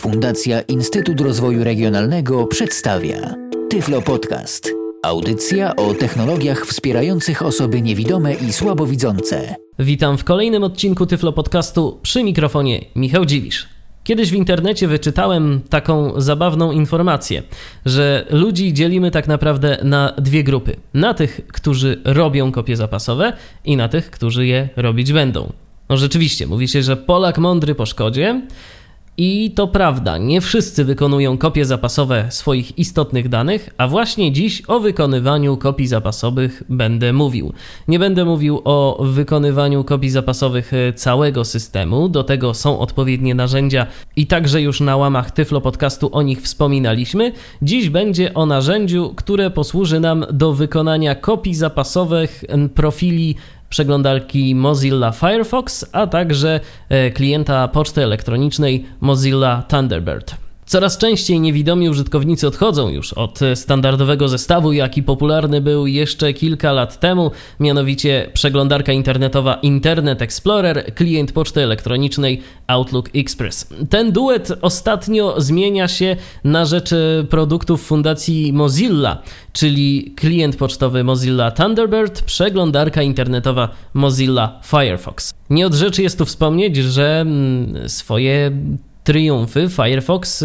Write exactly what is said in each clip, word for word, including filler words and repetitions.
Fundacja Instytut Rozwoju Regionalnego przedstawia Tyflo Podcast. Audycja o technologiach wspierających osoby niewidome i słabowidzące. Witam w kolejnym odcinku Tyflo Podcastu, przy mikrofonie Michał Dziwisz. Kiedyś w internecie wyczytałem taką zabawną informację, że ludzi dzielimy tak naprawdę na dwie grupy. Na tych, którzy robią kopie zapasowe i na tych, którzy je robić będą. No rzeczywiście, mówi się, że Polak mądry po szkodzie. I to prawda, nie wszyscy wykonują kopie zapasowe swoich istotnych danych, a właśnie dziś o wykonywaniu kopii zapasowych będę mówił. Nie będę mówił o wykonywaniu kopii zapasowych całego systemu, do tego są odpowiednie narzędzia i także już na łamach Tyflo Podcastu o nich wspominaliśmy. Dziś będzie o narzędziu, które posłuży nam do wykonania kopii zapasowych profili przeglądarki Mozilla Firefox, a także klienta poczty elektronicznej Mozilla Thunderbird. Coraz częściej niewidomi użytkownicy odchodzą już od standardowego zestawu, jaki popularny był jeszcze kilka lat temu, mianowicie przeglądarka internetowa Internet Explorer, klient poczty elektronicznej Outlook Express. Ten duet ostatnio zmienia się na rzecz produktów Fundacji Mozilla, czyli klient pocztowy Mozilla Thunderbird, przeglądarka internetowa Mozilla Firefox. Nie od rzeczy jest tu wspomnieć, że swoje triumfy Firefox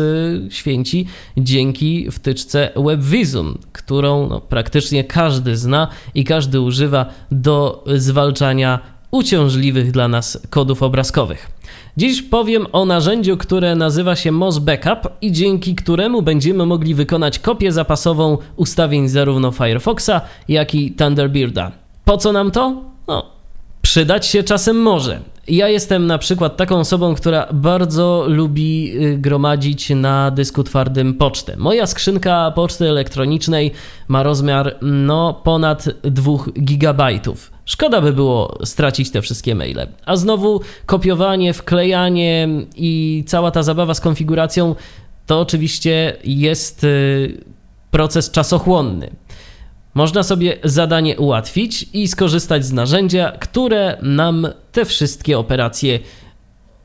święci dzięki wtyczce WebVisum, którą no, praktycznie każdy zna i każdy używa do zwalczania uciążliwych dla nas kodów obrazkowych. Dziś powiem o narzędziu, które nazywa się MozBackup i dzięki któremu będziemy mogli wykonać kopię zapasową ustawień zarówno Firefoxa, jak i Thunderbirda. Po co nam to? No, przydać się czasem może. Ja jestem na przykład taką osobą, która bardzo lubi gromadzić na dysku twardym pocztę. Moja skrzynka poczty elektronicznej ma rozmiar no ponad dwa gigabajty. Szkoda by było stracić te wszystkie maile. A znowu kopiowanie, wklejanie i cała ta zabawa z konfiguracją to oczywiście jest proces czasochłonny. Można sobie zadanie ułatwić i skorzystać z narzędzia, które nam te wszystkie operacje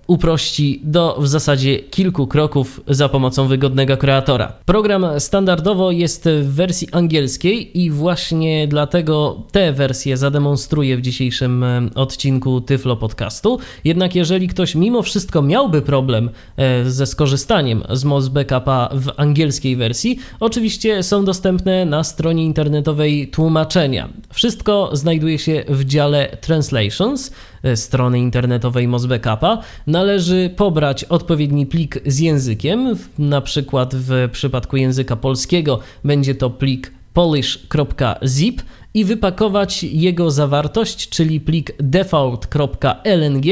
uprości do w zasadzie kilku kroków za pomocą wygodnego kreatora. Program standardowo jest w wersji angielskiej i właśnie dlatego tę wersję zademonstruję w dzisiejszym odcinku Tyflo Podcastu. Jednak jeżeli ktoś mimo wszystko miałby problem ze skorzystaniem z MozBackupa w angielskiej wersji, oczywiście są dostępne na stronie internetowej tłumaczenia. Wszystko znajduje się w dziale Translations strony internetowej MozBackupa. Należy pobrać odpowiedni plik z językiem, na przykład w przypadku języka polskiego będzie to plik polish.zip i wypakować jego zawartość, czyli plik default.lng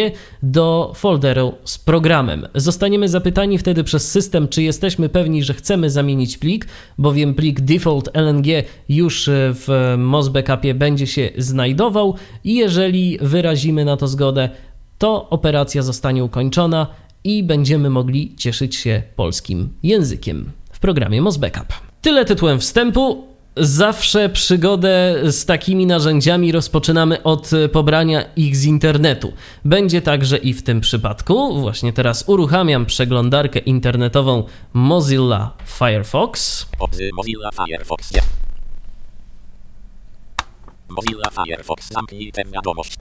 do folderu z programem. Zostaniemy zapytani wtedy przez system, czy jesteśmy pewni, że chcemy zamienić plik, bowiem plik default.lng już w MozBackupie będzie się znajdował i jeżeli wyrazimy na to zgodę, to operacja zostanie ukończona i będziemy mogli cieszyć się polskim językiem w programie MozBackup. Tyle tytułem wstępu. Zawsze przygodę z takimi narzędziami rozpoczynamy od pobrania ich z internetu. Będzie także i w tym przypadku. Właśnie teraz uruchamiam przeglądarkę internetową Mozilla Firefox. Mozilla Firefox. Mozilla Firefox. Zamknij tę wiadomość.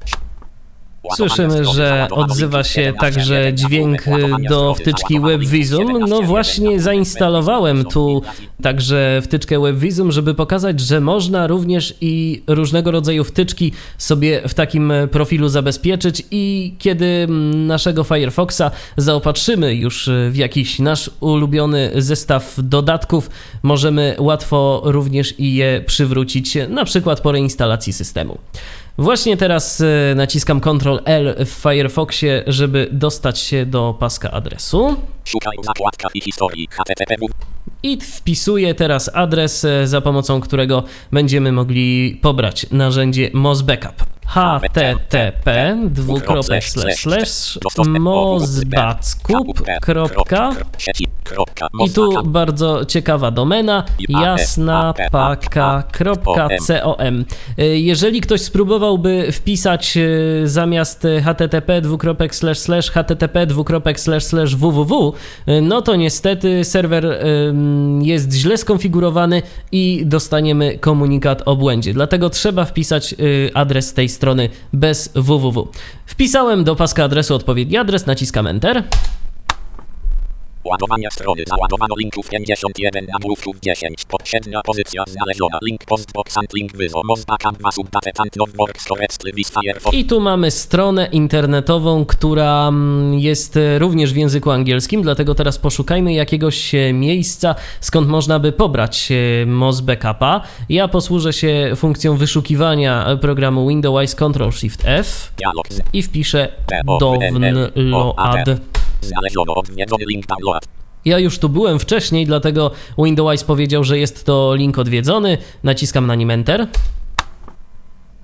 Słyszymy, że odzywa się także dźwięk do wtyczki WebVisum. No właśnie zainstalowałem tu także wtyczkę WebVisum, żeby pokazać, że można również i różnego rodzaju wtyczki sobie w takim profilu zabezpieczyć i kiedy naszego Firefoxa zaopatrzymy już w jakiś nasz ulubiony zestaw dodatków, możemy łatwo również i je przywrócić, na przykład po reinstalacji systemu. Właśnie teraz naciskam kontrol L w Firefoxie, żeby dostać się do paska adresu. Szukaj zakładka i historii H T T P. I wpisuję teraz adres, za pomocą którego będziemy mogli pobrać narzędzie MozBackup. h t t p dwukropek slash slash mozbackup kropka I tu bardzo ciekawa domena, jasnapaka kropka com. Jeżeli ktoś spróbowałby wpisać zamiast h t t p dwukropek slash slash h t t p dwukropek slash slash www, no to niestety serwer jest źle skonfigurowany i dostaniemy komunikat o błędzie. Dlatego trzeba wpisać adres tej strony bez www. Wpisałem do paska adresu odpowiedni adres, naciskam Enter. Ładowanie strony. Załadowano linków pięćdziesiąt jeden, nagłówków dziesięć. Poprzednia pozycja znaleziona. Link postbox and link wyzo. MozBackup was updated and not work storage with Firefox. I tu mamy stronę internetową, która jest również w języku angielskim, dlatego teraz poszukajmy jakiegoś miejsca, skąd można by pobrać MozBackupa. Ja posłużę się funkcją wyszukiwania programu Window-Eyes control shift F i wpiszę download. Znaleziono odwiedzony link download. Ja już tu byłem wcześniej, dlatego Window-Eyes powiedział, że jest to link odwiedzony. Naciskam na nim Enter.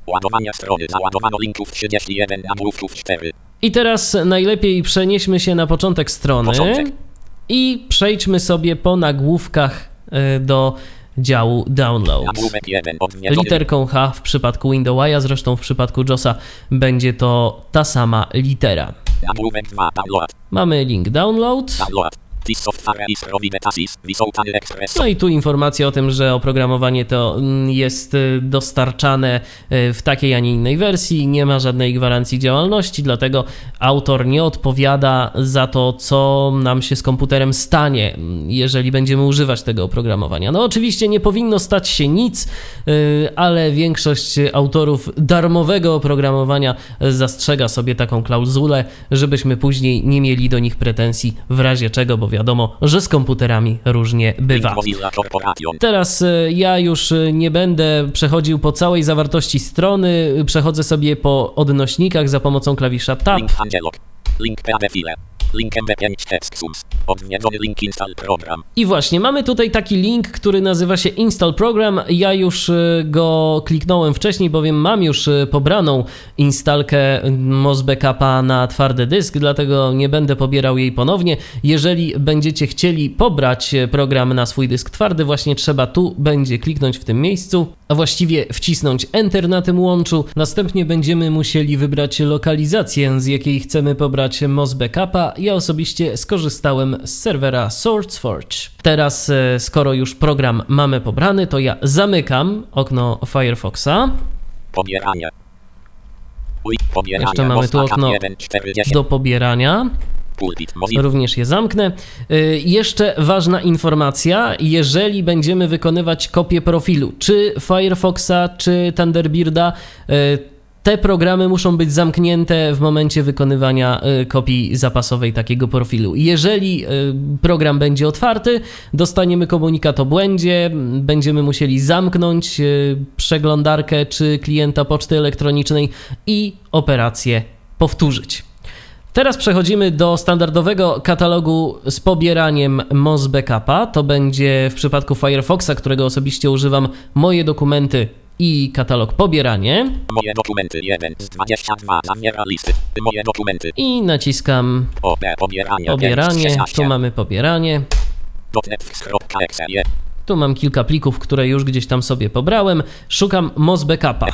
Ładowanie strony. Załadowano linków trzydzieści jeden, nagłówków cztery. I teraz najlepiej przenieśmy się na początek strony początek. I przejdźmy sobie po nagłówkach do działu Download. Literką H w przypadku Window-Eye'a, zresztą w przypadku JOS'a będzie to ta sama litera. Mamy link download. No i tu informacja o tym, że oprogramowanie to jest dostarczane w takiej, a nie innej wersji. Nie ma żadnej gwarancji działalności, dlatego autor nie odpowiada za to, co nam się z komputerem stanie, jeżeli będziemy używać tego oprogramowania. No oczywiście nie powinno stać się nic, ale większość autorów darmowego oprogramowania zastrzega sobie taką klauzulę, żebyśmy później nie mieli do nich pretensji w razie czego, bo wiadomo, że z komputerami różnie bywa. Teraz ja już nie będę przechodził po całej zawartości strony, przechodzę sobie po odnośnikach za pomocą klawisza Tab. I właśnie, mamy tutaj taki link, który nazywa się Install Program. Ja już go kliknąłem wcześniej, bowiem mam już pobraną instalkę MozBackupa na twardy dysk, dlatego nie będę pobierał jej ponownie. Jeżeli będziecie chcieli pobrać program na swój dysk twardy, właśnie trzeba tu będzie kliknąć w tym miejscu, a właściwie wcisnąć Enter na tym łączu. Następnie będziemy musieli wybrać lokalizację, z jakiej chcemy pobrać MozBackupa. Ja osobiście skorzystałem z serwera SourceForge. Teraz, skoro już program mamy pobrany, to ja zamykam okno Firefoxa. Pobieranie. Uj, pobieranie. Jeszcze mamy tu okno do pobierania. Również je zamknę. Jeszcze ważna informacja, jeżeli będziemy wykonywać kopię profilu, czy Firefoxa, czy Thunderbirda, te programy muszą być zamknięte w momencie wykonywania kopii zapasowej takiego profilu. Jeżeli program będzie otwarty, dostaniemy komunikat o błędzie, będziemy musieli zamknąć przeglądarkę czy klienta poczty elektronicznej i operację powtórzyć. Teraz przechodzimy do standardowego katalogu z pobieraniem MozBackupa. To będzie w przypadku Firefoxa, którego osobiście używam, moje dokumenty i katalog pobieranie. Moje dokumenty jeden z dwudziestu dwóch zawiera listy. Moje dokumenty. I naciskam o, pobieranie. pobieranie. Tu mamy pobieranie. Tu mam kilka plików, które już gdzieś tam sobie pobrałem. Szukam MozBackupa.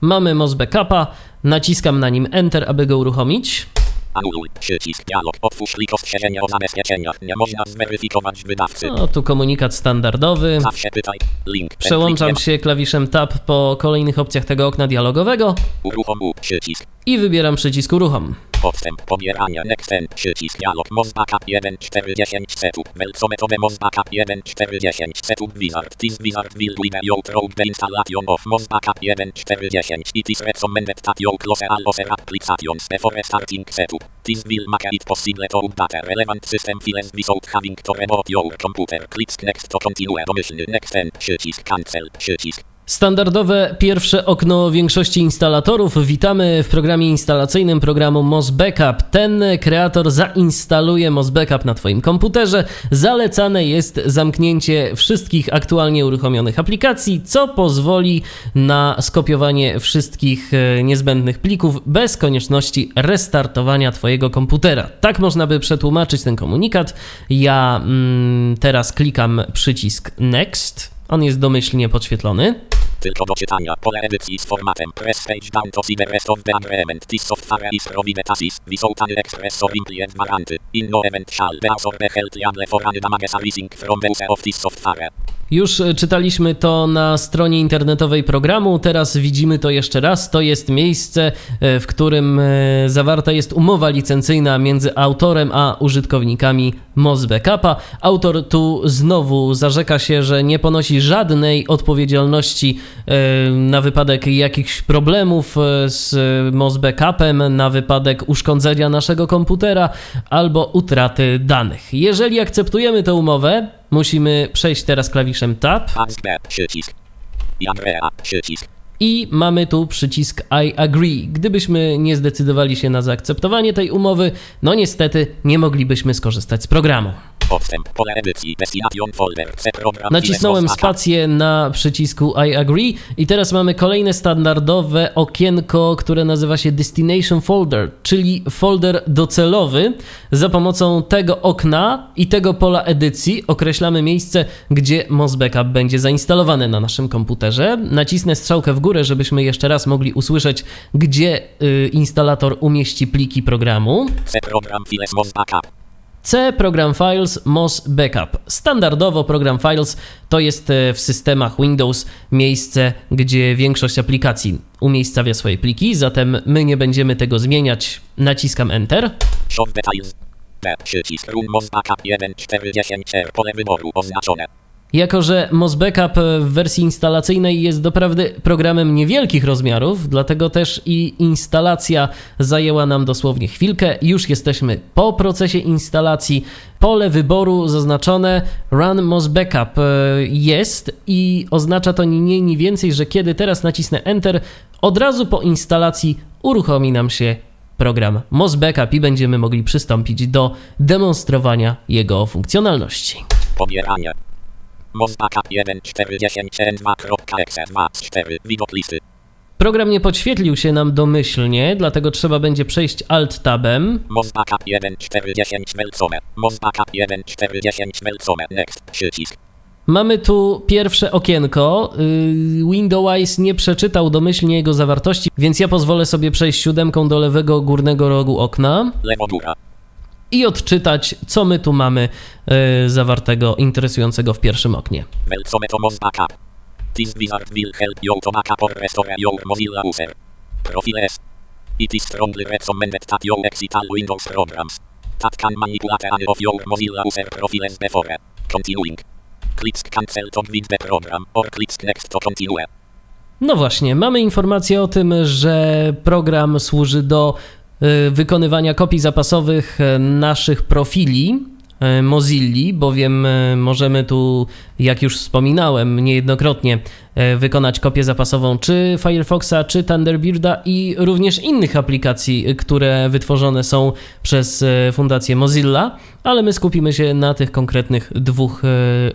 Mamy MozBackupa, naciskam na nim Enter, aby go uruchomić. Anuluj przycisk dialog, otwórz link ostrzeżenia o zabezpieczeniach, nie można zweryfikować wydawcy. No, tu komunikat standardowy. Zawsze pytaj, link. Przełączam się klawiszem Tab po kolejnych opcjach tego okna dialogowego. Uruchom przycisk. I wybieram przycisk Uruchom. Odstęp, pobieranie, nextend, przycisk dialog, MozBackup jeden czterdzieści setup, welcome to the MozBackup jeden czterdzieści setup wizard, this wizard will guide you through the installation of MozBackup jeden czterdzieści, it is recommended that you close all other applications before starting setup, this will make it possible to update relevant system files without having to remote your computer, click next to continue, domyślny, nextend, przycisk cancel, przycisk. Standardowe pierwsze okno większości instalatorów. Witamy w programie instalacyjnym programu MozBackup. Ten kreator zainstaluje MozBackup na Twoim komputerze. Zalecane jest zamknięcie wszystkich aktualnie uruchomionych aplikacji, co pozwoli na skopiowanie wszystkich niezbędnych plików bez konieczności restartowania Twojego komputera. Tak można by przetłumaczyć ten komunikat. Ja mm, teraz klikam przycisk Next. On jest domyślnie podświetlony. Tylko do czytania. Pole edycji z formatem. Press page down to see the rest of the agreement. This software is provided as is. Without an express or implement guarantee. In no event shall the author be held liable for any damages arising from the use of this software. Już czytaliśmy to na stronie internetowej programu, teraz widzimy to jeszcze raz. To jest miejsce, w którym zawarta jest umowa licencyjna między autorem a użytkownikami MozBackupa. Autor tu znowu zarzeka się, że nie ponosi żadnej odpowiedzialności na wypadek jakichś problemów z MozBackupem, na wypadek uszkodzenia naszego komputera albo utraty danych. Jeżeli akceptujemy tę umowę, musimy przejść teraz klawiszem Tab i mamy tu przycisk I agree. Gdybyśmy nie zdecydowali się na zaakceptowanie tej umowy, no niestety nie moglibyśmy skorzystać z programu. Nacisnąłem spację na przycisku I agree i teraz mamy kolejne standardowe okienko, które nazywa się Destination Folder, czyli folder docelowy. Za pomocą tego okna i tego pola edycji określamy miejsce, gdzie MozBackup będzie zainstalowane na naszym komputerze. Nacisnę strzałkę w górę, żebyśmy jeszcze raz mogli usłyszeć, gdzie y, instalator umieści pliki programu. C. Program Files, MozBackup. Standardowo Program Files to jest w systemach Windows miejsce, gdzie większość aplikacji umiejscawia swoje pliki, zatem my nie będziemy tego zmieniać. Naciskam Enter. Show the files. Przycisk Room MozBackup jeden cztery dziesięć R, pole wyboru oznaczone. Jako że MozBackup w wersji instalacyjnej jest doprawdy programem niewielkich rozmiarów, dlatego też i instalacja zajęła nam dosłownie chwilkę. Już jesteśmy po procesie instalacji. Pole wyboru zaznaczone Run MozBackup jest i oznacza to ni mniej, ni więcej, że kiedy teraz nacisnę Enter, od razu po instalacji uruchomi nam się program MozBackup i będziemy mogli przystąpić do demonstrowania jego funkcjonalności. Pobieranie. MozBackup jeden cztery dziesięć dwa kropka exe dwadzieścia cztery. Widok listy. Program nie podświetlił się nam domyślnie, dlatego trzeba będzie przejść Alt-Tabem. MozBackup jeden cztery dziesięć Welcome. MozBackup jeden cztery dziesięć Welcome. Next. Przycisk. Mamy tu pierwsze okienko. Window-Eyes nie przeczytał domyślnie jego zawartości, więc ja pozwolę sobie przejść siódemką do lewego górnego rogu okna. Lewo góra. I odczytać, co my tu mamy y, zawartego, interesującego w pierwszym oknie. Welcome to MozBackup. This wizard will help you to backup or restore your Mozilla user. Profiles. It is strongly recommended that you exit all Windows programs. That can manipulate any of your Mozilla user profiles before continuing. Click cancel to quit the program, or click next to continue. No właśnie, mamy informację o tym, że program służy do wykonywania kopii zapasowych naszych profili Mozilli, bowiem możemy tu, jak już wspominałem niejednokrotnie, wykonać kopię zapasową czy Firefoxa, czy Thunderbirda i również innych aplikacji, które wytworzone są przez Fundację Mozilla, ale my skupimy się na tych konkretnych dwóch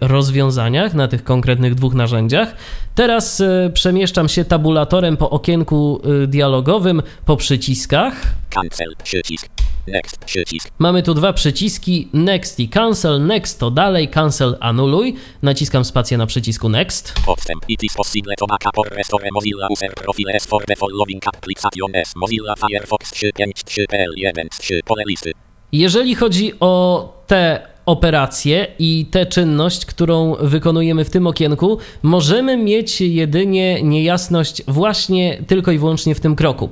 rozwiązaniach, na tych konkretnych dwóch narzędziach. Teraz przemieszczam się tabulatorem po okienku dialogowym, po przyciskach. Cancel, przycisk. Next, przycisk. Mamy tu dwa przyciski, Next i Cancel. Next to dalej, Cancel anuluj. Naciskam spację na przycisku Next. Odstęp. It is possible to backup or restore Mozilla user profiles for the following applications. Mozilla Firefox trzy pięć trzy P L jeden trzy, pole listy. Jeżeli chodzi o te operacje i tę czynność, którą wykonujemy w tym okienku, możemy mieć jedynie niejasność właśnie tylko i wyłącznie w tym kroku.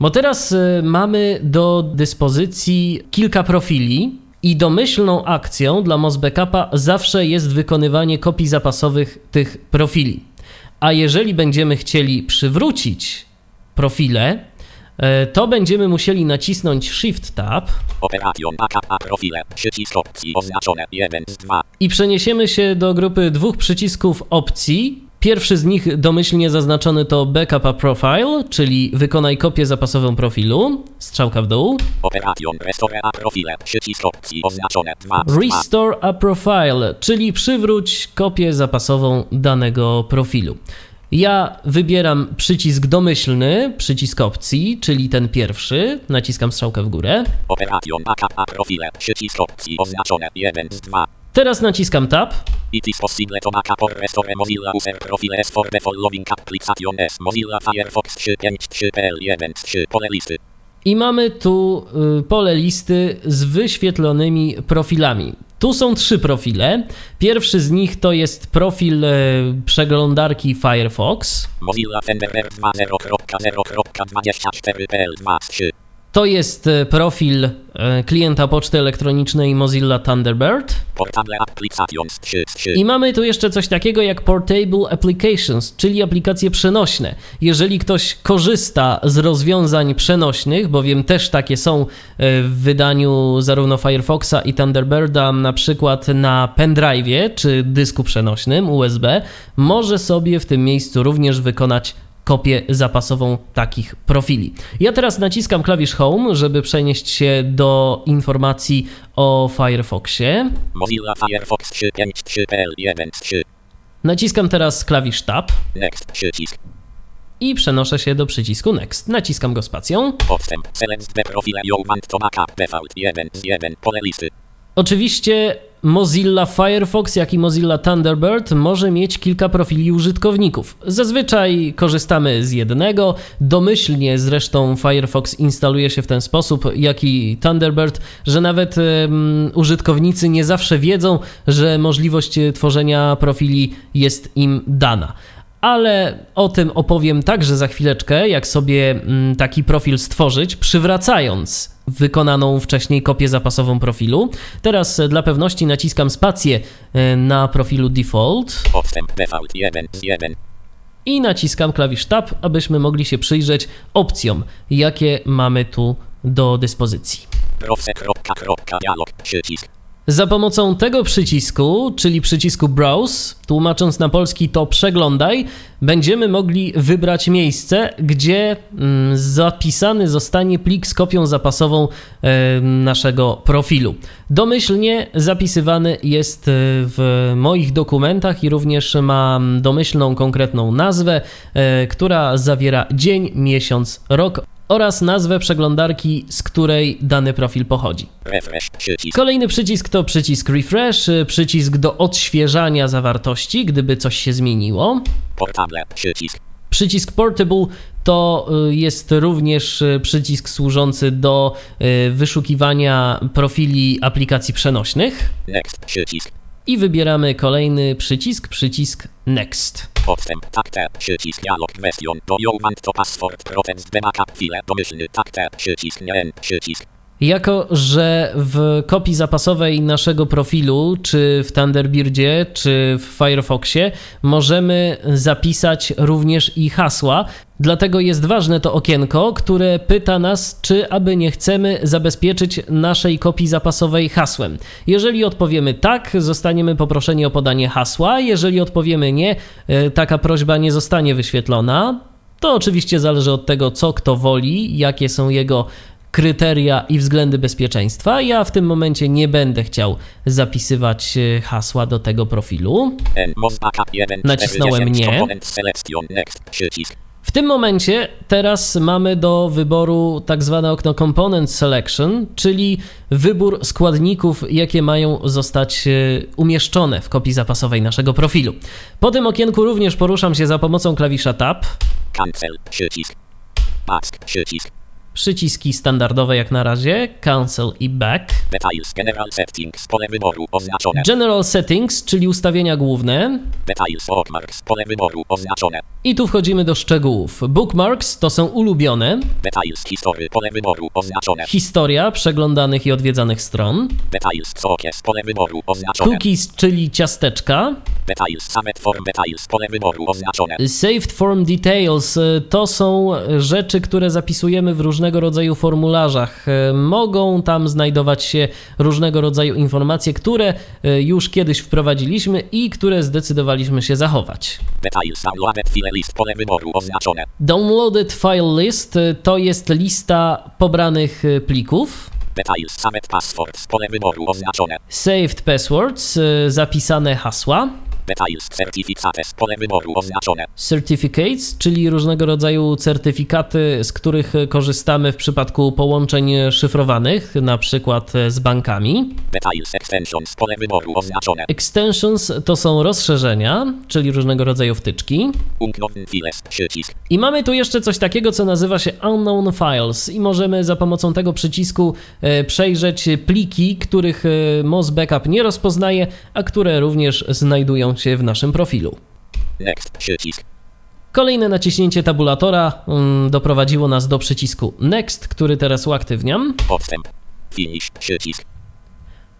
Bo teraz mamy do dyspozycji kilka profili i domyślną akcją dla MozBackupa zawsze jest wykonywanie kopii zapasowych tych profili. A jeżeli będziemy chcieli przywrócić profile, to będziemy musieli nacisnąć Shift Tab i przeniesiemy się do grupy dwóch przycisków opcji Pierwszy z nich domyślnie zaznaczony to Backup a Profile, czyli wykonaj kopię zapasową profilu, strzałka w dół. Operation Restore a Profile, przycisk opcji oznaczone dwa. Restore a Profile, czyli przywróć kopię zapasową danego profilu. Ja wybieram przycisk domyślny, przycisk opcji, czyli ten pierwszy. Naciskam strzałkę w górę. Operation Backup a Profile, przycisk opcji oznaczone jeden z dwa. Teraz naciskam Tab. It is possible to backup or restore Mozilla user profiles for the following applications. Mozilla Firefox trzy pięć trzy P L jeden trzy pole listy. I mamy tu y, pole listy z wyświetlonymi profilami. Tu są trzy profile. Pierwszy z nich to jest profil y, przeglądarki Firefox. Mozilla Thunderbird dwa zero dwa zero dwa cztery P L dwa trzy. To jest profil klienta poczty elektronicznej Mozilla Thunderbird. Portable Applications trzy trzy. I mamy tu jeszcze coś takiego jak Portable Applications, czyli aplikacje przenośne. Jeżeli ktoś korzysta z rozwiązań przenośnych, bowiem też takie są w wydaniu zarówno Firefoxa i Thunderbirda, na przykład na pendrive'ie czy dysku przenośnym U S B, może sobie w tym miejscu również wykonać kopię zapasową takich profili. Ja teraz naciskam klawisz Home, żeby przenieść się do informacji o Firefoxie. Mozilla Firefox trzy pięć trzy P L jeden trzy. Naciskam teraz klawisz Tab. Next przycisk. I przenoszę się do przycisku Next. Naciskam go spacją. Odstęp. Select the profile you want to backup. Default jeden z jeden. Pole listy. Oczywiście Mozilla Firefox, jak i Mozilla Thunderbird może mieć kilka profili użytkowników. Zazwyczaj korzystamy z jednego, domyślnie zresztą Firefox instaluje się w ten sposób, jak i Thunderbird, że nawet um, użytkownicy nie zawsze wiedzą, że możliwość tworzenia profili jest im dana. Ale o tym opowiem także za chwileczkę, jak sobie taki profil stworzyć, przywracając wykonaną wcześniej kopię zapasową profilu. Teraz dla pewności naciskam spację na profilu Default. Odstęp Default jeden z jeden. I naciskam klawisz Tab, abyśmy mogli się przyjrzeć opcjom, jakie mamy tu do dyspozycji. Browse, kropka, kropka, dialog, przycisk. Za pomocą tego przycisku, czyli przycisku Browse, tłumacząc na polski to przeglądaj, będziemy mogli wybrać miejsce, gdzie zapisany zostanie plik z kopią zapasową naszego profilu. Domyślnie zapisywany jest w moich dokumentach i również ma domyślną, konkretną nazwę, która zawiera dzień, miesiąc, rok oraz nazwę przeglądarki, z której dany profil pochodzi. Refresh, przycisk. Kolejny przycisk to przycisk Refresh, przycisk do odświeżania zawartości, gdyby coś się zmieniło. Portable, przycisk. Przycisk Portable to jest również przycisk służący do wyszukiwania profili aplikacji przenośnych. Next, przycisk. I wybieramy kolejny przycisk, przycisk Next. Odstęp, tab, przycisk, dialog, version, do you want to password, process, the backup, file, domyślny, tab, przycisk, nie, przycisk. Jako że w kopii zapasowej naszego profilu, czy w Thunderbirdzie, czy w Firefoxie, możemy zapisać również i hasła, dlatego jest ważne to okienko, które pyta nas, czy aby nie chcemy zabezpieczyć naszej kopii zapasowej hasłem. Jeżeli odpowiemy tak, zostaniemy poproszeni o podanie hasła, jeżeli odpowiemy nie, taka prośba nie zostanie wyświetlona. To oczywiście zależy od tego, co kto woli, jakie są jego kryteria i względy bezpieczeństwa. Ja w tym momencie nie będę chciał zapisywać hasła do tego profilu. Nacisnąłem nie. W tym momencie teraz mamy do wyboru tak zwane okno Component Selection, czyli wybór składników, jakie mają zostać umieszczone w kopii zapasowej naszego profilu. Po tym okienku również poruszam się za pomocą klawisza Tab. Cancel, przycisk. Back, przycisk. Przyciski standardowe jak na razie, Cancel i Back. Details, General Settings, pole wyboru oznaczone. General Settings, czyli ustawienia główne. Details, Bookmarks, pole wyboru oznaczone. I tu wchodzimy do szczegółów. Bookmarks to są ulubione. Details, History, pole wyboru oznaczone. Historia przeglądanych i odwiedzanych stron. Details, Cookies, pole wyboru oznaczone. Cookies, czyli ciasteczka. details, saved form details, pole wyboru oznaczone. Saved form details to są rzeczy, które zapisujemy w różnego rodzaju formularzach. Mogą tam znajdować się różnego rodzaju informacje, które już kiedyś wprowadziliśmy i które zdecydowaliśmy się zachować. Details, downloaded file list, pole wyboru oznaczone. Downloaded file list to jest lista pobranych plików. Details, saved passwords, pole wyboru oznaczone. Saved passwords, zapisane hasła. Details, certificates, pole wyboru oznaczone. Certificates, czyli różnego rodzaju certyfikaty, z których korzystamy w przypadku połączeń szyfrowanych, na przykład z bankami. Details, extensions, pole wyboru oznaczone. Extensions to są rozszerzenia, czyli różnego rodzaju wtyczki. Unknown files, przycisk. I mamy tu jeszcze coś takiego, co nazywa się unknown files i możemy za pomocą tego przycisku przejrzeć pliki, których MozBackup nie rozpoznaje, a które również znajdują się w naszym profilu. Next, przycisk. Kolejne naciśnięcie tabulatora mm, doprowadziło nas do przycisku Next, który teraz uaktywniam. Odstęp. Finish, przycisk.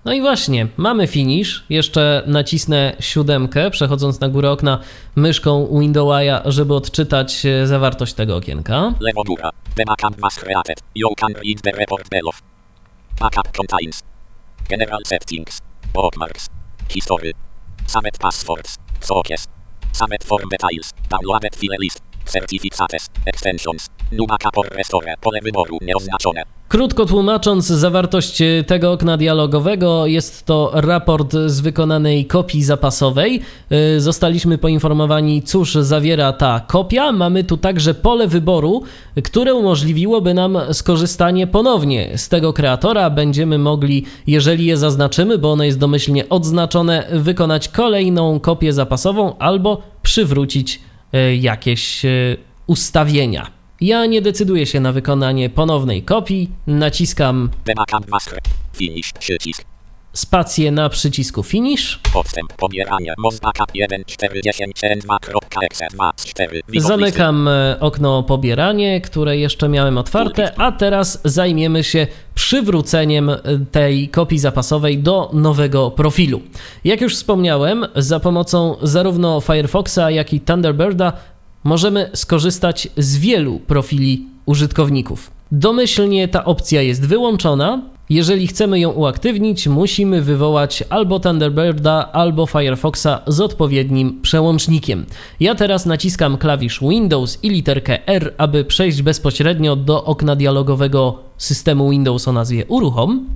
No i właśnie, mamy finish. Jeszcze nacisnę siódemkę, przechodząc na górę okna myszką Window-Eya, żeby odczytać zawartość tego okienka. Lewo góra. The backup was created. You can read the report below. Backup contains general settings, bookmarks, history. Saved passwords, sockets, saved form details, downloaded file list, certificates, extensions, new backup or restore, pole wyboru nieoznaczone. Krótko tłumacząc, zawartość tego okna dialogowego jest to raport z wykonanej kopii zapasowej. Zostaliśmy poinformowani, cóż zawiera ta kopia. Mamy tu także pole wyboru, które umożliwiłoby nam skorzystanie ponownie z tego kreatora. Będziemy mogli, jeżeli je zaznaczymy, bo ono jest domyślnie odznaczone, wykonać kolejną kopię zapasową albo przywrócić jakieś ustawienia. Ja nie decyduję się na wykonanie ponownej kopii, naciskam finish, przycisk. Spację na przycisku Finish. Odstęp pobierania MozBackup jeden kropka cztery kropka dwa kropka dwa kropka cztery. Zamykam okno pobieranie, które jeszcze miałem otwarte, a teraz zajmiemy się przywróceniem tej kopii zapasowej do nowego profilu. Jak już wspomniałem, za pomocą zarówno Firefoxa, jak i Thunderbirda możemy skorzystać z wielu profili użytkowników. Domyślnie ta opcja jest wyłączona. Jeżeli chcemy ją uaktywnić, musimy wywołać albo Thunderbirda, albo Firefoxa z odpowiednim przełącznikiem. Ja teraz naciskam klawisz Windows i literkę R, aby przejść bezpośrednio do okna dialogowego systemu Windows o nazwie Uruchom.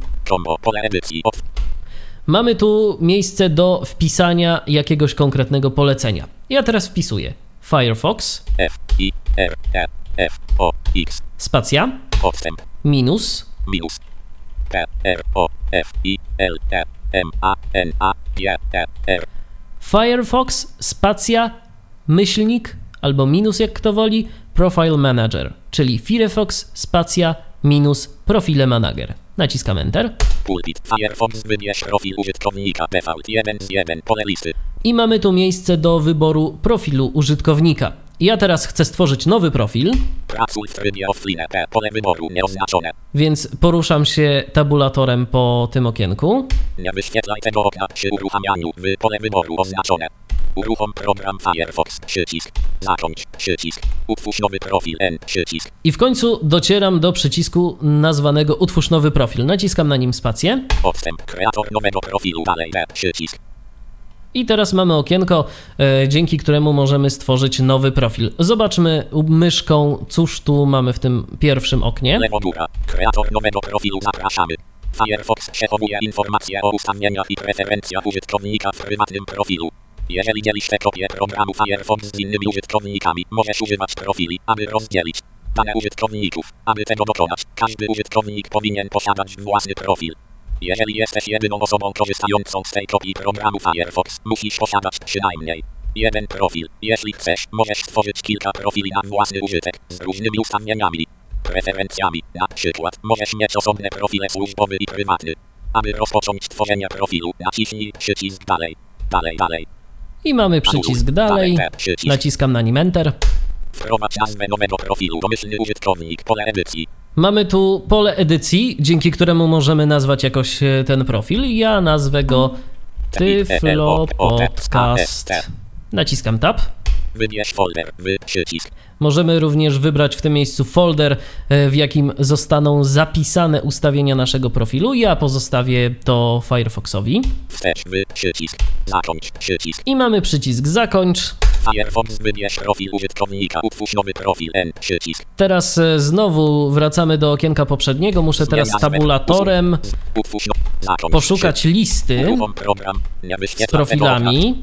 Mamy tu miejsce do wpisania jakiegoś konkretnego polecenia. Ja teraz wpisuję Firefox, F, I, R, E, F, O, X, spacja, odstęp, minus, minus, P, R, O, F, I, L, E, M, A, N, A, J, E, R. Firefox, spacja, myślnik, albo minus, jak kto woli, Profile Manager, czyli Firefox, spacja, minus, Profile Manager. Naciskam Enter. Pulpit, Firefox, wybierz profil użytkownika, default jeden z jeden, pole listy. I mamy tu miejsce do wyboru profilu użytkownika. Ja teraz chcę stworzyć nowy profil. Pracuj w trybie offline, pole wyboru nieoznaczone. Więc poruszam się tabulatorem po tym okienku. Nie wyświetlaj tego okna przy uruchamianiu, w pole wyboru oznaczone. Uruchom program Firefox, przycisk, zakończ, przycisk, utwórz nowy profil, N, przycisk. I w końcu docieram do przycisku nazwanego utwórz nowy profil. Naciskam na nim spację. Odstęp, kreator nowego profilu, dalej, D, przycisk. I teraz mamy okienko, e, dzięki któremu możemy stworzyć nowy profil. Zobaczmy myszką, cóż tu mamy w tym pierwszym oknie. Lewo góra, kreator nowego profilu, zapraszamy. Firefox przechowuje informacje o ustawieniach i preferencjach użytkownika w prywatnym profilu. Jeżeli dzielisz tę kopię programu Firefox z innymi użytkownikami, możesz używać profili, aby rozdzielić dane użytkowników. Aby tego dokonać, każdy użytkownik powinien posiadać własny profil. Jeżeli jesteś jedyną osobą korzystającą z tej kopii programu Firefox, musisz posiadać przynajmniej jeden profil. Jeśli chcesz, możesz stworzyć kilka profili na własny użytek, z różnymi ustawieniami, preferencjami. Na przykład, możesz mieć osobne profile służbowy i prywatny. Aby rozpocząć tworzenie profilu, naciśnij przycisk dalej, dalej, dalej. I mamy przycisk dalej, naciskam na nim Enter. Wprowadź nazwę nowego profilu, domyślny użytkownik, pole edycji. Mamy tu pole edycji, dzięki któremu możemy nazwać jakoś ten profil. Ja nazwę go Tyflo Podcast. Naciskam Tab. Wybierz folder, wy, przycisk. Możemy również wybrać w tym miejscu folder, w jakim zostaną zapisane ustawienia naszego profilu. Ja pozostawię to Firefoxowi. Wstecz, wy, przycisk. Zakończ, przycisk. I mamy przycisk Zakończ. Firefox, wybierz profil użytkownika, utwórz nowy profil, N, przycisk. Teraz znowu wracamy do okienka poprzedniego. Muszę teraz tabulatorem poszukać listy z profilami.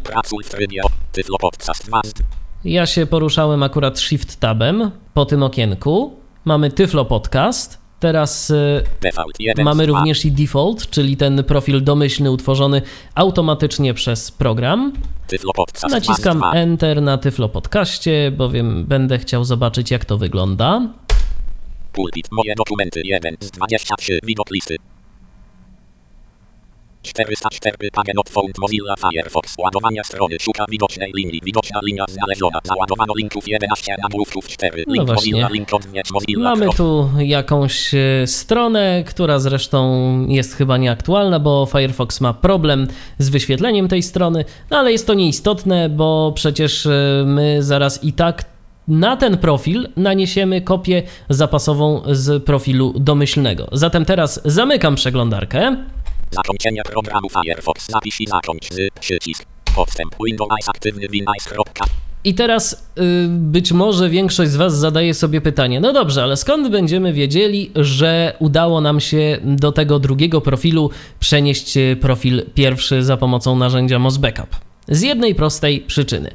Ja się poruszałem akurat Shift Tabem po tym okienku. Mamy Tyflo Podcast. Teraz mamy również i default, czyli ten profil domyślny utworzony automatycznie przez program. Naciskam Enter na Tyflo Podcaście, bowiem będę chciał zobaczyć, jak to wygląda. Pulpit, moje dokumenty, jeden z dwudziestu trzech, widok listy. czterysta cztery Pagenot Font Mozilla Firefox, ładowania strony, szuka widocznej linii, widoczna linia znaleziona, załadowano linków jedenaście, nagłówków cztery, link no Mozilla, link odwiedź Mozilla. Mamy tu jakąś stronę, która zresztą jest chyba nieaktualna, bo Firefox ma problem z wyświetleniem tej strony, no ale jest to nieistotne, bo przecież my zaraz i tak na ten profil naniesiemy kopię zapasową z profilu domyślnego. Zatem teraz zamykam przeglądarkę. Zakończenie programu Firefox. Zapisz i zakończ z przycisk. Podstęp Window-Eyes aktywny Windows. I teraz yy, być może większość z Was zadaje sobie pytanie, no dobrze, ale skąd będziemy wiedzieli, że udało nam się do tego drugiego profilu przenieść profil pierwszy za pomocą narzędzia MozBackup? Z jednej prostej przyczyny.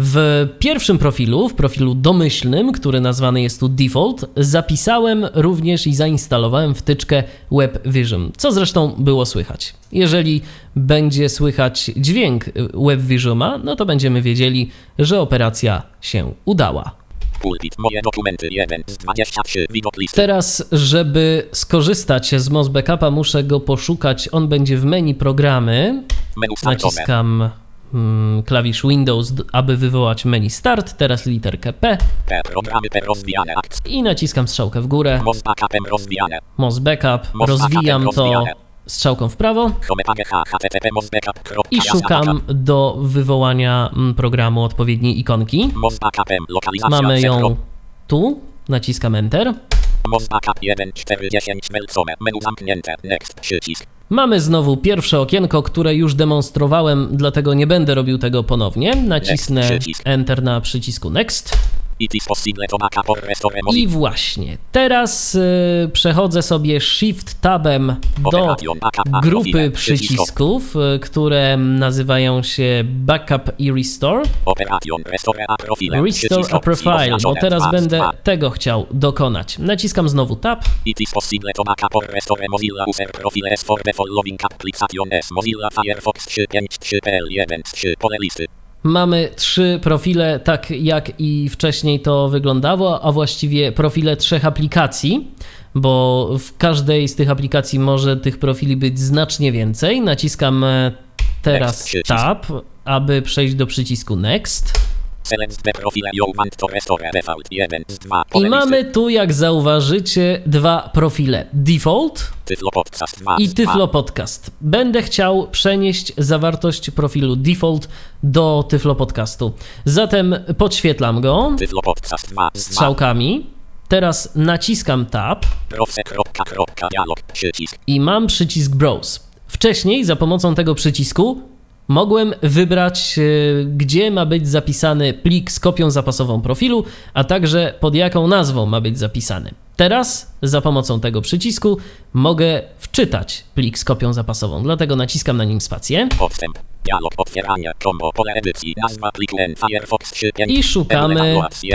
W pierwszym profilu, w profilu domyślnym, który nazwany jest tu Default, zapisałem również i zainstalowałem wtyczkę WebVisum, co zresztą było słychać. Jeżeli będzie słychać dźwięk WebVisuma, no to będziemy wiedzieli, że operacja się udała. Pulpit, moje dokumenty, jeden z dwudziestu trzech, widok listy. Teraz, żeby skorzystać z MozBackupa, muszę go poszukać. On będzie w menu programy. Menu startowe. Naciskam klawisz Windows, aby wywołać menu Start, teraz literkę P, P, programy P rozwijane, i naciskam strzałkę w górę. MozBackupem rozwijane. MozBackup, rozwijam to strzałką w prawo i szukam do wywołania programu odpowiedniej ikonki. Mamy ją tu, naciskam Enter. MozBackup jeden cztery dziesięć melcone, menu zamknięte, next, przycisk. Mamy znowu pierwsze okienko, które już demonstrowałem, dlatego nie będę robił tego ponownie. Nacisnę next, Enter na przycisku Next. I właśnie, teraz y, przechodzę sobie Shift Tabem do grupy przycisków, które nazywają się Backup i Restore. Restore a Profile, bo teraz będę tego chciał dokonać. Naciskam znowu Tab. Mamy trzy profile, tak jak i wcześniej to wyglądało, a właściwie profile trzech aplikacji, bo w każdej z tych aplikacji może tych profili być znacznie więcej. Naciskam teraz Tab, aby przejść do przycisku Next. I mamy tu, jak zauważycie, dwa profile. Default i Tyflo Podcast. Będę chciał przenieść zawartość profilu Default do Tyflo Podcastu. Zatem podświetlam go strzałkami. Teraz naciskam Tab i mam przycisk Browse. Wcześniej za pomocą tego przycisku mogłem wybrać, gdzie ma być zapisany plik z kopią zapasową profilu, a także pod jaką nazwą ma być zapisany. Teraz za pomocą tego przycisku mogę wczytać plik z kopią zapasową, dlatego naciskam na nim spację. Podstęp, dialog, otwieranie, kombo, pole edycji, nazwa pliku N, Firefox trzy pięć. I szukamy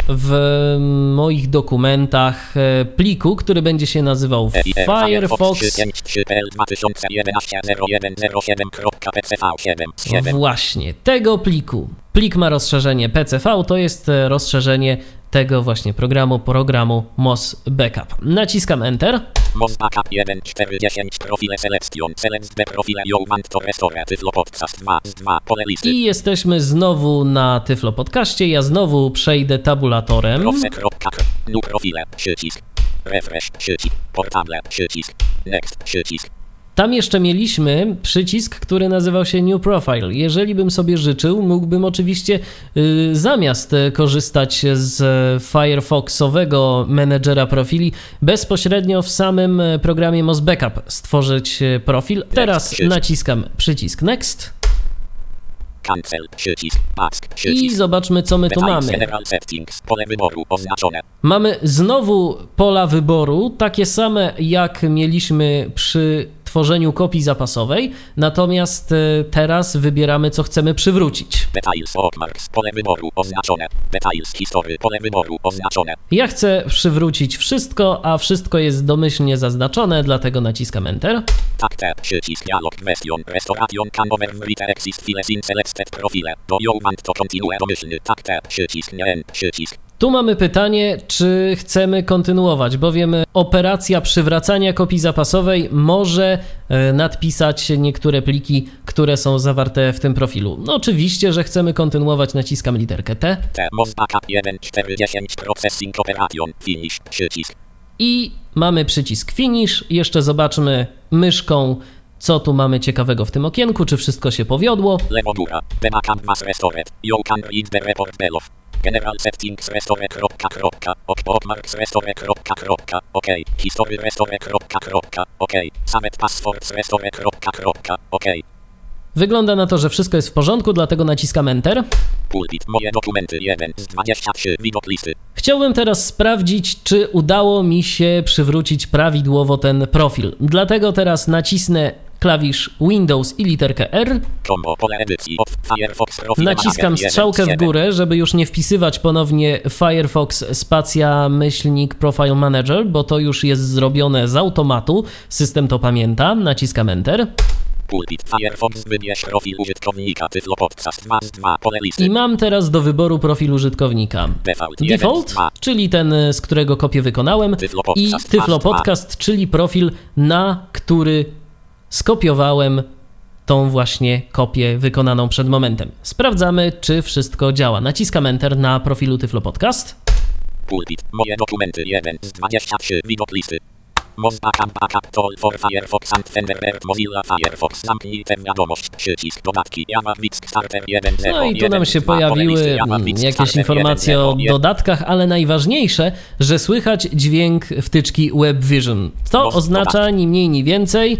w moich dokumentach pliku, który będzie się nazywał Firefox trzy pięć trzy P L dwa tysiące jedenaście zero jeden zero siedem kropka p c v siedem siedem. Właśnie, tego pliku. Plik ma rozszerzenie P C V, to jest rozszerzenie tego właśnie programu, programu MozBackup. Naciskam Enter. MozBackup jeden cztery dziesięć profile selection, select the profile you want to restore, Tyflo Podcast dwa z dwóch, pole listy. I jesteśmy znowu na Tyflo Podcaście, ja znowu przejdę tabulatorem. Profile, new profile, przycisk, refresh, przycisk, portable, przycisk, next, przycisk. Tam jeszcze mieliśmy przycisk, który nazywał się New Profile. Jeżeli bym sobie życzył, mógłbym oczywiście y, zamiast korzystać z Firefoxowego menedżera profili, bezpośrednio w samym programie MozBackup stworzyć profil. Teraz naciskam przycisk Next. Cancel, przycisk, mask, przycisk. I zobaczmy, co my tu mamy. Pole wyboru oznaczone. Mamy znowu pola wyboru, takie same jak mieliśmy przy tworzeniu kopii zapasowej, natomiast teraz wybieramy, co chcemy przywrócić. Details, bookmarks, pole wyboru oznaczone. Details, history, pole wyboru oznaczone. Ja chcę przywrócić wszystko, a wszystko jest domyślnie zaznaczone, dlatego naciskam Enter. Accept, przycisk, dialog, version, restoration, can overwrite exist files in selected profile. Do you want to continue? Domyślny, accept, przycisk, nie end, przycisk. Tu mamy pytanie, czy chcemy kontynuować, bowiem operacja przywracania kopii zapasowej może nadpisać niektóre pliki, które są zawarte w tym profilu. No oczywiście, że chcemy kontynuować, naciskam literkę T. I mamy przycisk Finish. Jeszcze zobaczmy myszką, co tu mamy ciekawego w tym okienku, czy wszystko się powiodło. Lewo góra. The backup was restored. You can read the report below. General settings restore kropka kropka, bookmarks restore kropka kropka, ok, history restore kropka kropka, ok, samet passwords restore kropka kropka, ok. Wygląda na to, że wszystko jest w porządku, dlatego naciskam Enter. Pulpit, moje dokumenty jeden z dwudziestu trzech, widok listy. Chciałbym teraz sprawdzić, czy udało mi się przywrócić prawidłowo ten profil. Dlatego teraz nacisnę klawisz Windows i literkę R. Naciskam strzałkę w górę, żeby już nie wpisywać ponownie Firefox spacja myślnik Profile Manager, bo to już jest zrobione z automatu. System to pamięta. Naciskam Enter. Firefox, wybierz profil użytkownika, Tyflo Podcast dwa z dwa, pole listy. I mam teraz do wyboru profil użytkownika. Default, Default czyli ten, z którego kopię wykonałem, Tyflo i Tyflo Podcast, czyli profil, na który skopiowałem tą właśnie kopię wykonaną przed momentem. Sprawdzamy, czy wszystko działa. Naciskam Enter na profilu Tyflo Podcast. Pulpit, moje dokumenty jeden z dwudziestu trzech, widok listy. MozBackup backup tool for Firefox and Thunderbird Mozilla Firefox. Zamknij tę wiadomość, przycisk dodatki Java Disk Starter jeden zero. No i tu nam się pojawiły jakieś informacje o dodatkach, ale najważniejsze, że słychać dźwięk wtyczki WebVisum. To oznacza ni mniej, ni więcej,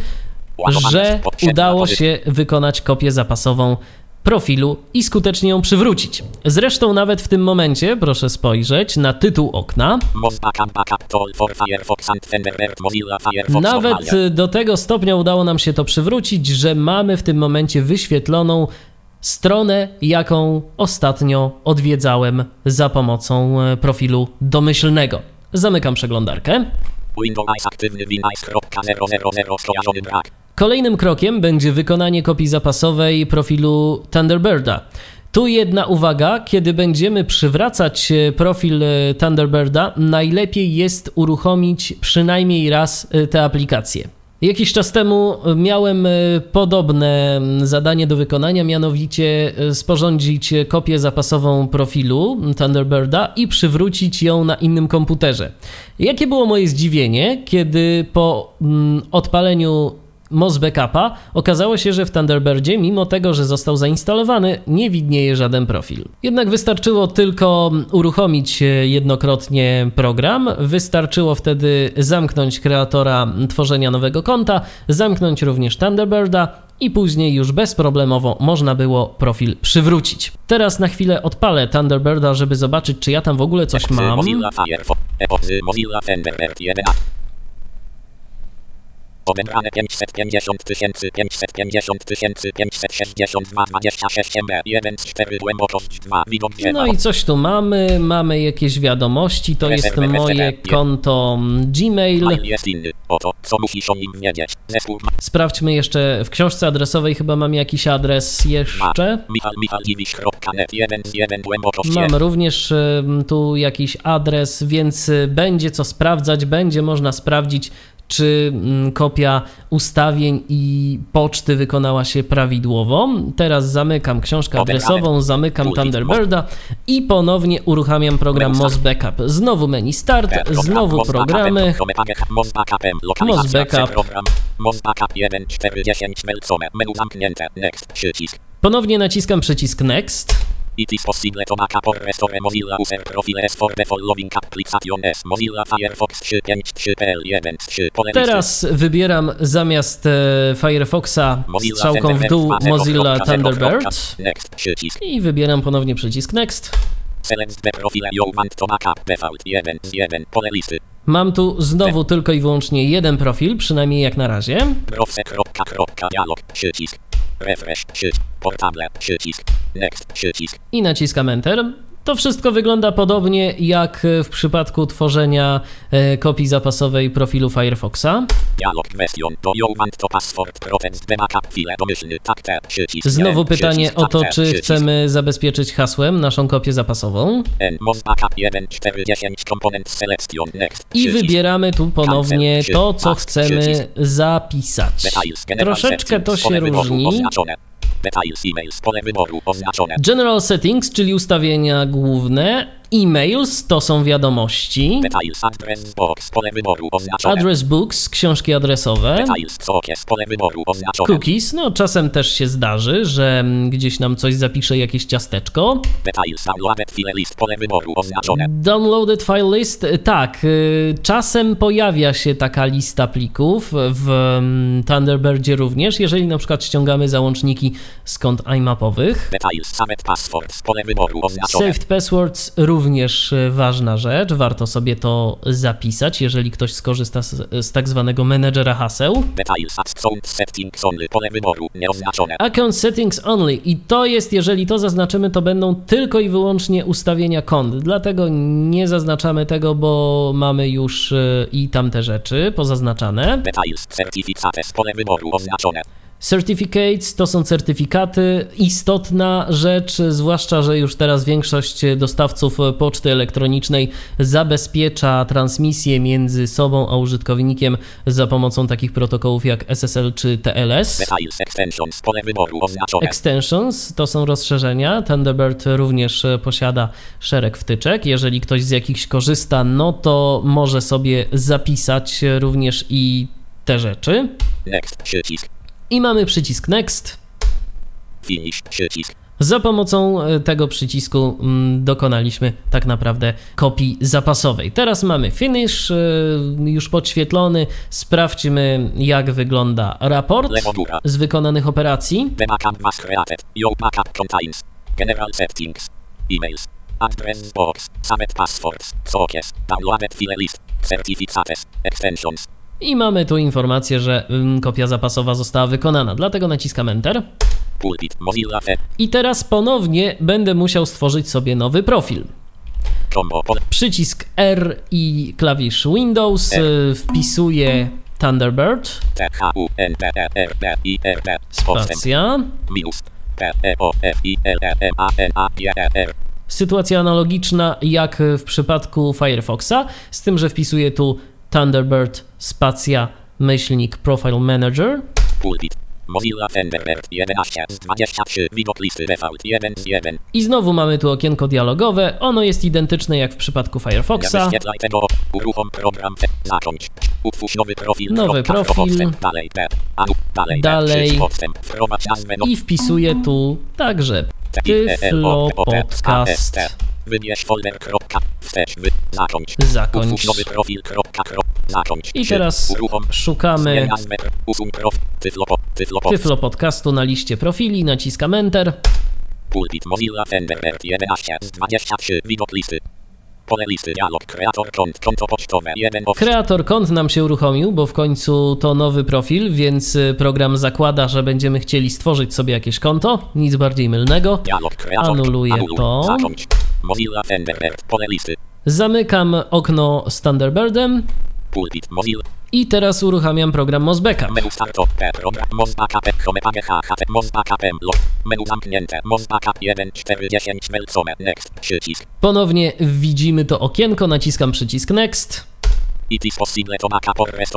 że udało się wykonać kopię zapasową profilu i skutecznie ją przywrócić. Zresztą nawet w tym momencie, proszę spojrzeć na tytuł okna. Nawet do tego stopnia udało nam się to przywrócić, że mamy w tym momencie wyświetloną stronę, jaką ostatnio odwiedzałem za pomocą profilu domyślnego. Zamykam przeglądarkę. Window-Eyes aktywny, win eyes kropka zero zero zero, skojarzony brak. Kolejnym krokiem będzie wykonanie kopii zapasowej profilu Thunderbirda. Tu jedna uwaga, kiedy będziemy przywracać profil Thunderbirda, najlepiej jest uruchomić przynajmniej raz tę aplikację. Jakiś czas temu miałem podobne zadanie do wykonania, mianowicie sporządzić kopię zapasową profilu Thunderbirda i przywrócić ją na innym komputerze. Jakie było moje zdziwienie, kiedy po odpaleniu MozBackupa okazało się, że w Thunderbirdzie, mimo tego, że został zainstalowany, nie widnieje żaden profil. Jednak wystarczyło tylko uruchomić jednokrotnie program, wystarczyło wtedy zamknąć kreatora tworzenia nowego konta, zamknąć również Thunderbirda i później już bezproblemowo można było profil przywrócić. Teraz na chwilę odpalę Thunderbirda, żeby zobaczyć, czy ja tam w ogóle coś mam. Odebrane pięćset pięćdziesiąt tysięcy, pięćset pięćdziesiąt tysięcy, pięćset sześćdziesiąt dwa, dwadzieścia sześć, jeden z czterech, głębokość dwa, widok drzewa. No i coś tu mamy, mamy jakieś wiadomości, to jest moje konto Gmail. Sprawdźmy jeszcze w książce adresowej, chyba mam jakiś adres jeszcze. Mam również tu jakiś adres, więc będzie co sprawdzać, będzie można sprawdzić, czy kopia ustawień i poczty wykonała się prawidłowo. Teraz zamykam książkę adresową, zamykam Thunderbirda i ponownie uruchamiam program MozBackup. Znowu menu Start, znowu programy. MozBackup. Ponownie naciskam przycisk Next. It is possible to backup or restore Mozilla user profiles for the following applications. Mozilla Firefox trzy pięć trzy P L jeden trzy. Teraz wybieram zamiast e, Firefoxa Mozilla strzałką w dół Mozilla Thunderbird i wybieram ponownie przycisk Next. Select the profile you want to backup default jeden z jeden pole listy. Mam tu znowu tylko i wyłącznie jeden profil, przynajmniej jak na razie. Browse kropka kropka dialog przycisk. Refresh przycisk. Portable przycisk. Next przycisk. I naciskam Enter. To wszystko wygląda podobnie jak w przypadku tworzenia e, kopii zapasowej profilu Firefoxa. Znowu pytanie o to, czy chcemy zabezpieczyć hasłem naszą kopię zapasową. I wybieramy tu ponownie to, co chcemy zapisać. Troszeczkę to się różni. General settings, czyli ustawienia główne. E-mails to są wiadomości. Address books, książki adresowe. Cookies, no czasem też się zdarzy, że gdzieś nam coś zapisze, jakieś ciasteczko. Downloaded file list, tak, czasem pojawia się taka lista plików w Thunderbirdzie również, jeżeli na przykład ściągamy załączniki skąd iMapowych. Saved passwords również ważna rzecz, warto sobie to zapisać, jeżeli ktoś skorzysta z, z tak zwanego menedżera haseł. Account settings only i to jest, jeżeli to zaznaczymy, to będą tylko i wyłącznie ustawienia kont, dlatego nie zaznaczamy tego, bo mamy już i tamte rzeczy pozaznaczane. Certificates to są certyfikaty, istotna rzecz, zwłaszcza, że już teraz większość dostawców poczty elektronicznej zabezpiecza transmisję między sobą a użytkownikiem za pomocą takich protokołów jak S S L czy T L S. Extensions to są rozszerzenia, Thunderbird również posiada szereg wtyczek, jeżeli ktoś z jakichś korzysta, no to może sobie zapisać również i te rzeczy. Next przycisk. I mamy przycisk Next. Finish przycisk. Za pomocą tego przycisku dokonaliśmy tak naprawdę kopii zapasowej. Teraz mamy Finish, już podświetlony. Sprawdźmy, jak wygląda raport z wykonanych operacji. The backup was created. Your backup contains general settings, emails, address box, saved passwords, cookies, downloaded file list, certificates, extensions. I mamy tu informację, że kopia zapasowa została wykonana, dlatego naciskam Enter. I teraz ponownie będę musiał stworzyć sobie nowy profil. Przycisk R i klawisz Windows, wpisuję Thunderbird, spacja, sytuacja analogiczna jak w przypadku Firefoxa, z tym, że wpisuję tu Thunderbird, spacja, myślnik, Profile Manager. Pulpit. Mozilla Thunderbird jedenaście z dwudziestu trzech, widok listy default jeden z jeden. I znowu mamy tu okienko dialogowe, ono jest identyczne jak w przypadku Firefoxa. Uruchom program, zakończ. Utwórz nowy profil. Nowy profil. Dalej, dalej. I wpisuję tu także Tyflo Podcast. Wybierz folder. Wstecz. Zakończ. Zakończ. Nowy profil. Zakończ. I teraz szukamy Tyflo Podcastu na liście profili. Naciskam Enter. Pulpit Mozilla Thunderbird jedenaście z dwudziestu trzech. Widok listy. Pole listy dialog. Kreator kont. Konto pocztowe. Kreator kont nam się uruchomił, bo w końcu to nowy profil, więc program zakłada, że będziemy chcieli stworzyć sobie jakieś konto. Nic bardziej mylnego. Anuluję to. Mozilla Thunderbird. Pole listy. Zamykam okno z Thunderbirdem. Pulpit Mozilla. I teraz uruchamiam program MozBackup. Menu startup, program MozBackup, homepage H T T P, MozBackup, log, menu zamknięte, MozBackup jeden cztery dziesięć, welcome, next, przycisk. Ponownie widzimy to okienko, naciskam przycisk Next.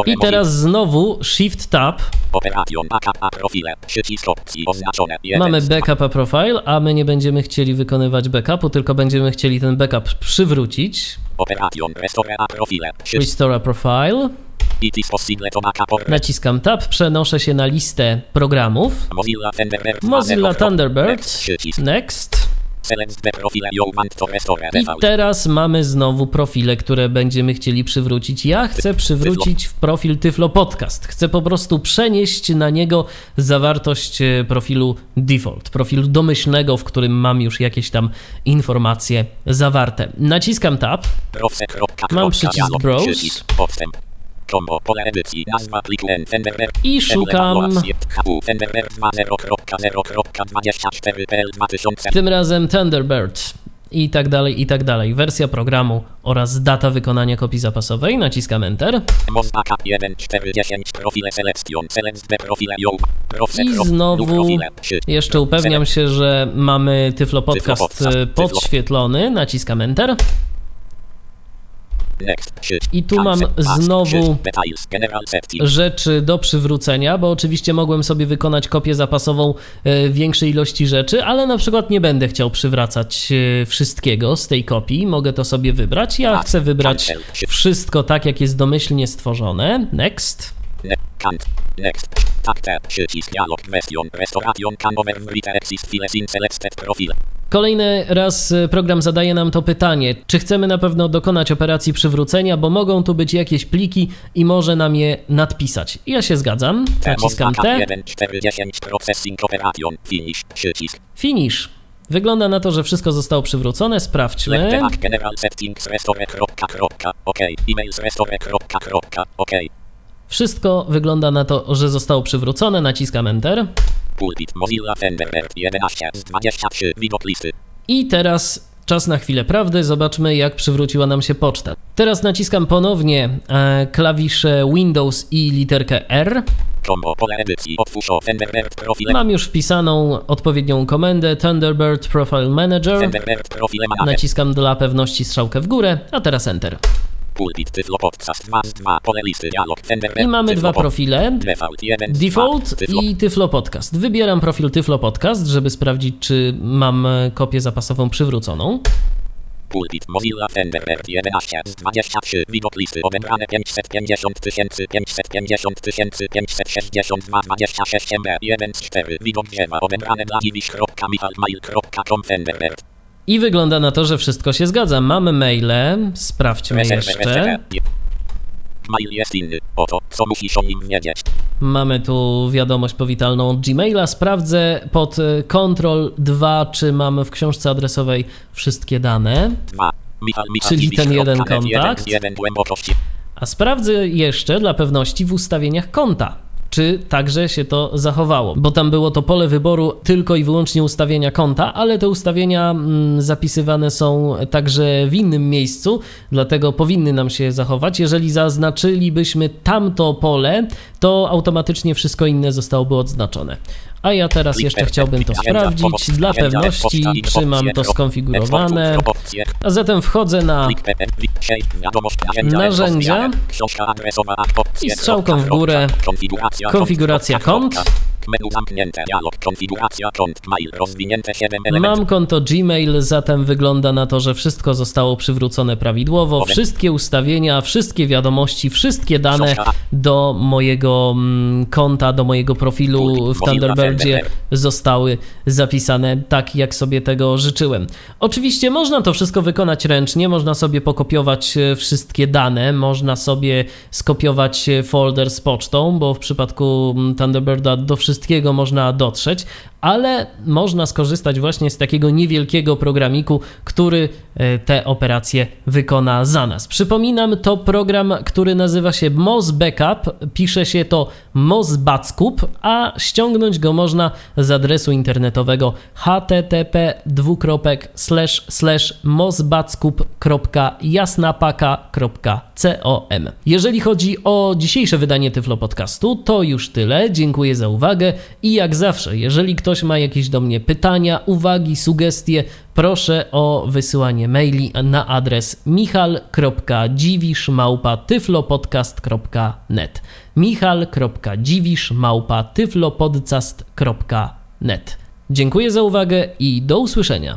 I teraz znowu Shift Tab. Mamy backup a profile, a my nie będziemy chcieli wykonywać backupu, tylko będziemy chcieli ten backup przywrócić. Restore a profile. Naciskam Tab, przenoszę się na listę programów. Mozilla Thunderbird. Next. I teraz mamy znowu profile, które będziemy chcieli przywrócić. Ja chcę przywrócić w profil Tyflo Podcast. Chcę po prostu przenieść na niego zawartość profilu default, profilu domyślnego, w którym mam już jakieś tam informacje zawarte. Naciskam Tab. Mam przycisk Browse. I szukam. Tym razem Thunderbird i tak dalej, i tak dalej. Wersja programu oraz data wykonania kopii zapasowej. Naciskam Enter. I znowu jeszcze upewniam się, że mamy Tyflo Podcast podświetlony. Naciskam Enter. I tu mam znowu rzeczy do przywrócenia, bo oczywiście mogłem sobie wykonać kopię zapasową większej ilości rzeczy, ale na przykład nie będę chciał przywracać wszystkiego z tej kopii. Mogę to sobie wybrać. Ja chcę wybrać wszystko tak, jak jest domyślnie stworzone. Next. Next. Kolejny raz program zadaje nam to pytanie, czy chcemy na pewno dokonać operacji przywrócenia, bo mogą tu być jakieś pliki i może nam je nadpisać. Ja się zgadzam, naciskam T. Finish. Wygląda na to, że wszystko zostało przywrócone. Sprawdźmy. Wszystko wygląda na to, że zostało przywrócone. Naciskam Enter. Pulpit Mozilla Thunderbird jedenaście z dwudziestu trzech. Widok listy. I teraz czas na chwilę prawdy. Zobaczmy, jak przywróciła nam się poczta. Teraz naciskam ponownie e, klawisze Windows i literkę R. Kombo, pole edycji, otwórz o Thunderbird profile. Mam już wpisaną odpowiednią komendę Thunderbird Profile Manager. Thunderbird profile manager. Naciskam dla pewności strzałkę w górę, a teraz Enter. I mamy dwa profile, Default i Tyflo Podcast. Wybieram profil Tyflo Podcast, żeby sprawdzić, czy mam kopię zapasową przywróconą. Pulpit Mozilla Thunderbird jedenaście z dwudziestu trzech. Widok listy odebrane pięćset pięćdziesiąt tysięcy pięćset pięćdziesiąt tysięcy pięćset sześćdziesiąt dwa dwadzieścia sześć m b jeden z czterech. Widok drzewa odebrane dla dziwisz kropka michal kropka mail kropka com Thunderbird. I wygląda na to, że wszystko się zgadza. Mamy maile, sprawdźmy jeszcze. Mail jest inny. Oto, co musisz o nim wiedzieć. Mamy tu wiadomość powitalną od Gmaila. Sprawdzę pod Control dwa, czy mam w książce adresowej wszystkie dane. dwa. Michal, Michal, czyli ten jeden kontakt. jeden, A sprawdzę jeszcze dla pewności w ustawieniach konta, czy także się to zachowało, bo tam było to pole wyboru tylko i wyłącznie ustawienia konta, ale te ustawienia zapisywane są także w innym miejscu, dlatego powinny nam się zachować. Jeżeli zaznaczylibyśmy tamto pole, to automatycznie wszystko inne zostałoby odznaczone. A ja teraz jeszcze chciałbym to sprawdzić. Dla pewności trzymam to skonfigurowane. A zatem wchodzę na narzędzia i strzałką w górę konfiguracja kont. Mam konto Gmail, zatem wygląda na to, że wszystko zostało przywrócone prawidłowo. Wszystkie ustawienia, wszystkie wiadomości, wszystkie dane do mojego konta, do mojego profilu w Thunderbirdzie zostały zapisane tak, jak sobie tego życzyłem. Oczywiście można to wszystko wykonać ręcznie, można sobie pokopiować wszystkie dane, można sobie skopiować folder z pocztą, bo w przypadku Thunderbirda do wszystkich wszystkiego można dotrzeć, ale można skorzystać właśnie z takiego niewielkiego programiku, który te operacje wykona za nas. Przypominam, to program, który nazywa się MozBackup, pisze się to MozBackup, a ściągnąć go można z adresu internetowego h t t p dwa kropki slash slash mozbackup kropka jasnapaka kropka com. Jeżeli chodzi o dzisiejsze wydanie Tyflo Podcastu, to już tyle. Dziękuję za uwagę. uwagę i jak zawsze, jeżeli ktoś ma jakieś do mnie pytania, uwagi, sugestie, proszę o wysyłanie maili na adres michal kropka dziwisz małpa tyflopodcast kropka net michal kropka dziwisz małpa tyflopodcast kropka net Dziękuję za uwagę i do usłyszenia.